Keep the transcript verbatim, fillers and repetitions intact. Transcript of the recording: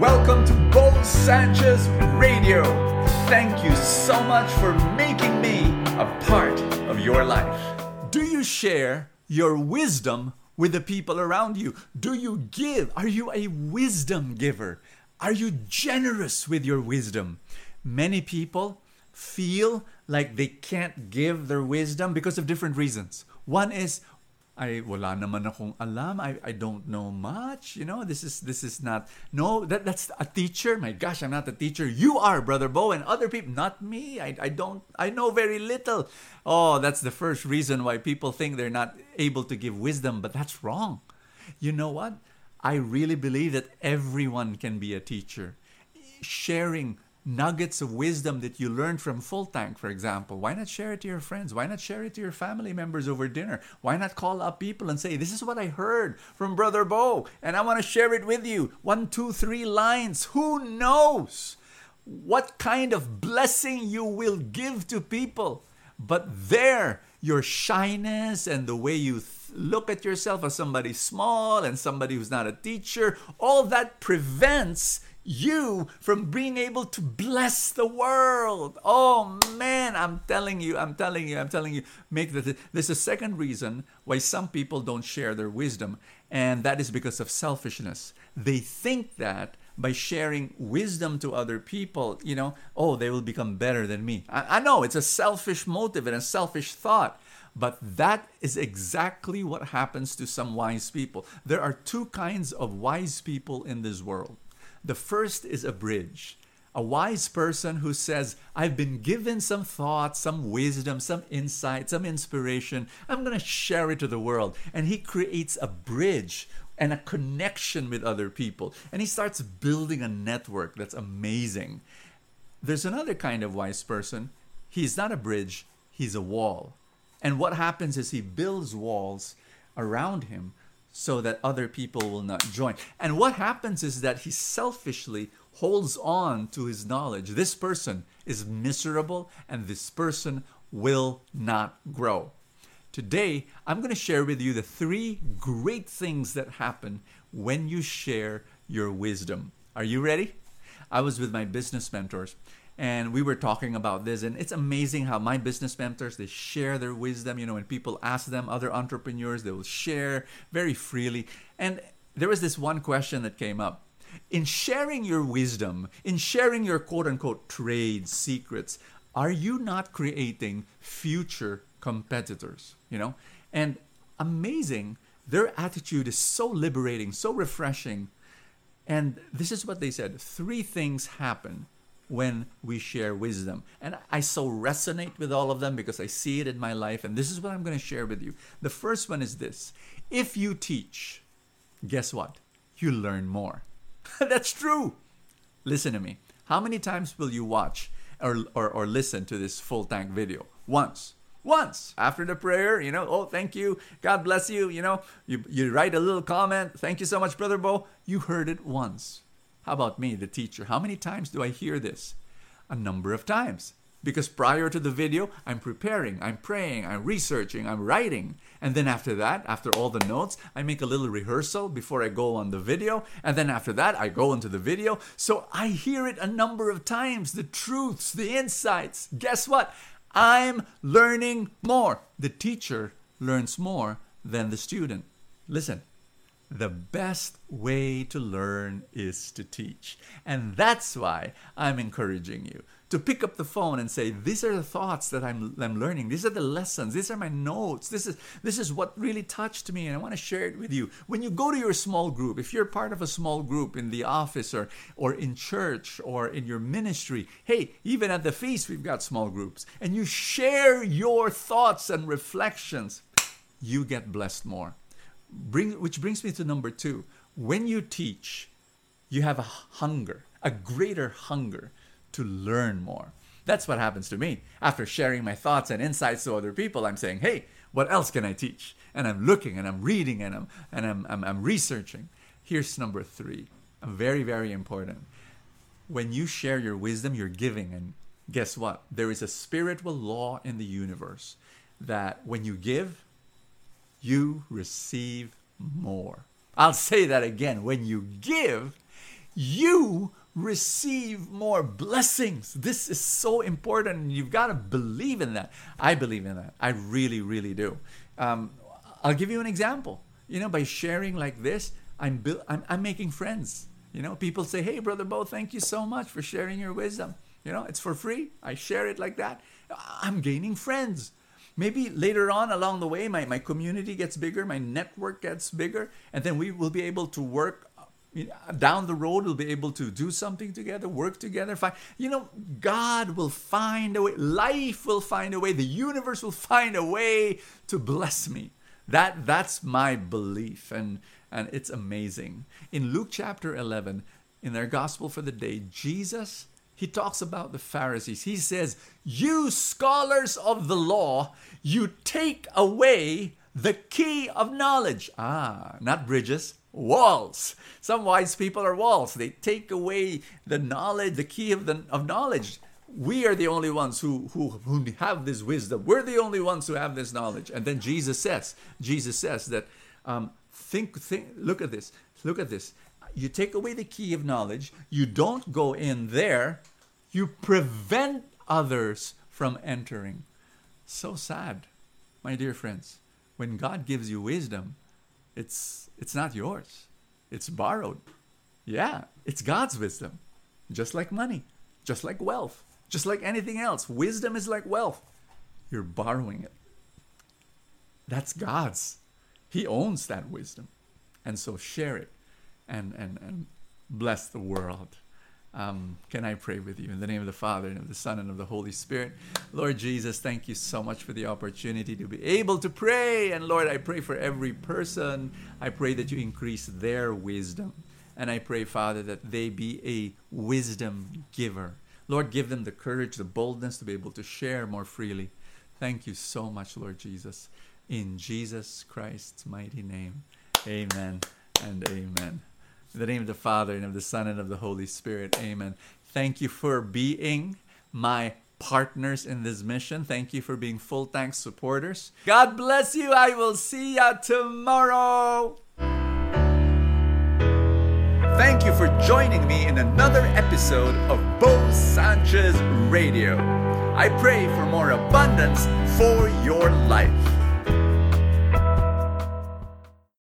Welcome to Bo Sanchez Radio. Thank you so much for making me a part of your life. Do you share your wisdom with the people around you? Do you give? Are you a wisdom giver? Are you generous with your wisdom? Many people feel like they can't give their wisdom because of different reasons. One is, I wala naman akong alam. I, I don't know much. You know, this is this is not. No, that that's a teacher. My gosh, I'm not a teacher. You are, Brother Bo, and other people. Not me. I I don't. I know very little. Oh, that's the first reason why people think they're not able to give wisdom. But that's wrong. You know what? I really believe that everyone can be a teacher. Sharing nuggets of wisdom that you learned from Full Tank, for example. Why not share it to your friends? Why not share it to your family members over dinner? Why not call up people and say, this is what I heard from Brother Bo, and I want to share it with you. One, two, three lines. Who knows what kind of blessing you will give to people? But there, your shyness and the way you think, look at yourself as somebody small and somebody who's not a teacher. All that prevents you from being able to bless the world. Oh man, I'm telling you, I'm telling you, I'm telling you. Make the th- There's a second reason why some people don't share their wisdom, and that is because of selfishness. They think that by sharing wisdom to other people, you know, oh, they will become better than me. I, I know it's a selfish motive and a selfish thought. But that is exactly what happens to some wise people. There are two kinds of wise people in this world. The first is a bridge. A wise person who says, I've been given some thought, some wisdom, some insight, some inspiration. I'm going to share it to the world. And he creates a bridge and a connection with other people. And he starts building a network that's amazing. There's another kind of wise person. He's not a bridge. He's a wall. And what happens is he builds walls around him so that other people will not join. And what happens is that he selfishly holds on to his knowledge. This person is miserable and this person will not grow. Today, I'm going to share with you the three great things that happen when you share your wisdom. Are you ready? I was with my business mentors. And we were talking about this, and it's amazing how my business mentors, they share their wisdom. You know, when people ask them, other entrepreneurs, they will share very freely. And there was this one question that came up. In sharing your wisdom, in sharing your quote-unquote trade secrets, are you not creating future competitors? You know, and amazing, their attitude is so liberating, so refreshing. And this is what they said. Three things happen when we share wisdom. And I so resonate with all of them because I see it in my life. And this is what I'm going to share with you. The first one is this. If you teach, guess what? You learn more. That's true. Listen to me. How many times will you watch or, or, or listen to this Full Tank video? Once. Once. After the prayer, you know, oh, thank you. God bless you. You know, you, you write a little comment. Thank you so much, Brother Bo. You heard it once. How about me, the teacher? How many times do I hear this? A number of times. Because prior to the video, I'm preparing, I'm praying, I'm researching, I'm writing. And then after that, after all the notes, I make a little rehearsal before I go on the video. And then after that, I go into the video. So I hear it a number of times, the truths, the insights. Guess what? I'm learning more. The teacher learns more than the student. Listen. The best way to learn is to teach. And that's why I'm encouraging you to pick up the phone and say, these are the thoughts that I'm, I'm learning. These are the lessons. These are my notes. This is, this is what really touched me, and I want to share it with you. When you go to your small group, if you're part of a small group in the office or, or in church or in your ministry, hey, even at the feast, we've got small groups. And you share your thoughts and reflections, you get blessed more. Bring, which brings me to number two. When you teach, you have a hunger, a greater hunger to learn more. That's what happens to me. After sharing my thoughts and insights to other people, I'm saying, hey, what else can I teach? And I'm looking and I'm reading and I'm and I'm I'm, I'm researching. Here's number three. Very, very important. When you share your wisdom, you're giving. And guess what? There is a spiritual law in the universe that when you give, you receive more. I'll say that again. When you give, you receive more blessings. This is so important. You've got to believe in that. I believe in that. I really, really do. Um, I'll give you an example. You know, by sharing like this, I'm, bu- I'm I'm making friends. You know, people say, "Hey, Brother Bo, thank you so much for sharing your wisdom. You know, it's for free. I share it like that. I'm gaining friends." Maybe later on along the way, my, my community gets bigger, my network gets bigger, and then we will be able to work you know, down the road. We'll be able to do something together, work together. Find, you know, God will find a way. Life will find a way. The universe will find a way to bless me. That that's my belief, and and it's amazing. In Luke chapter eleven, in their gospel for the day, Jesus, he talks about the Pharisees. He says, "You scholars of the law, you take away the key of knowledge." Ah, not bridges, walls. Some wise people are walls. They take away the knowledge, the key of the of knowledge. We are the only ones who, who who have this wisdom. We're the only ones who have this knowledge. And then Jesus says, Jesus says that, um, think, think, look at this, look at this. You take away the key of knowledge. You don't go in there. You prevent others from entering. So sad, my dear friends. When God gives you wisdom, it's it's not yours. It's borrowed. Yeah, it's God's wisdom. Just like money, just like wealth. Just like anything else, wisdom is like wealth. You're borrowing it. That's God's. He owns that wisdom. And so share it and, and, and bless the world. Um, can I pray with you? In the name of the Father, and of the Son, and of the Holy Spirit. Lord Jesus, thank you so much for the opportunity to be able to pray. And Lord, I pray for every person. I pray that you increase their wisdom. And I pray, Father, that they be a wisdom giver. Lord, give them the courage, the boldness to be able to share more freely. Thank you so much, Lord Jesus. In Jesus Christ's mighty name, amen and amen. In the name of the Father, and of the Son, and of the Holy Spirit, amen. Thank you for being my partners in this mission. Thank you for being Full Tank supporters. God bless you. I will see you tomorrow. Thank you for joining me in another episode of Bo Sanchez Radio. I pray for more abundance for your life.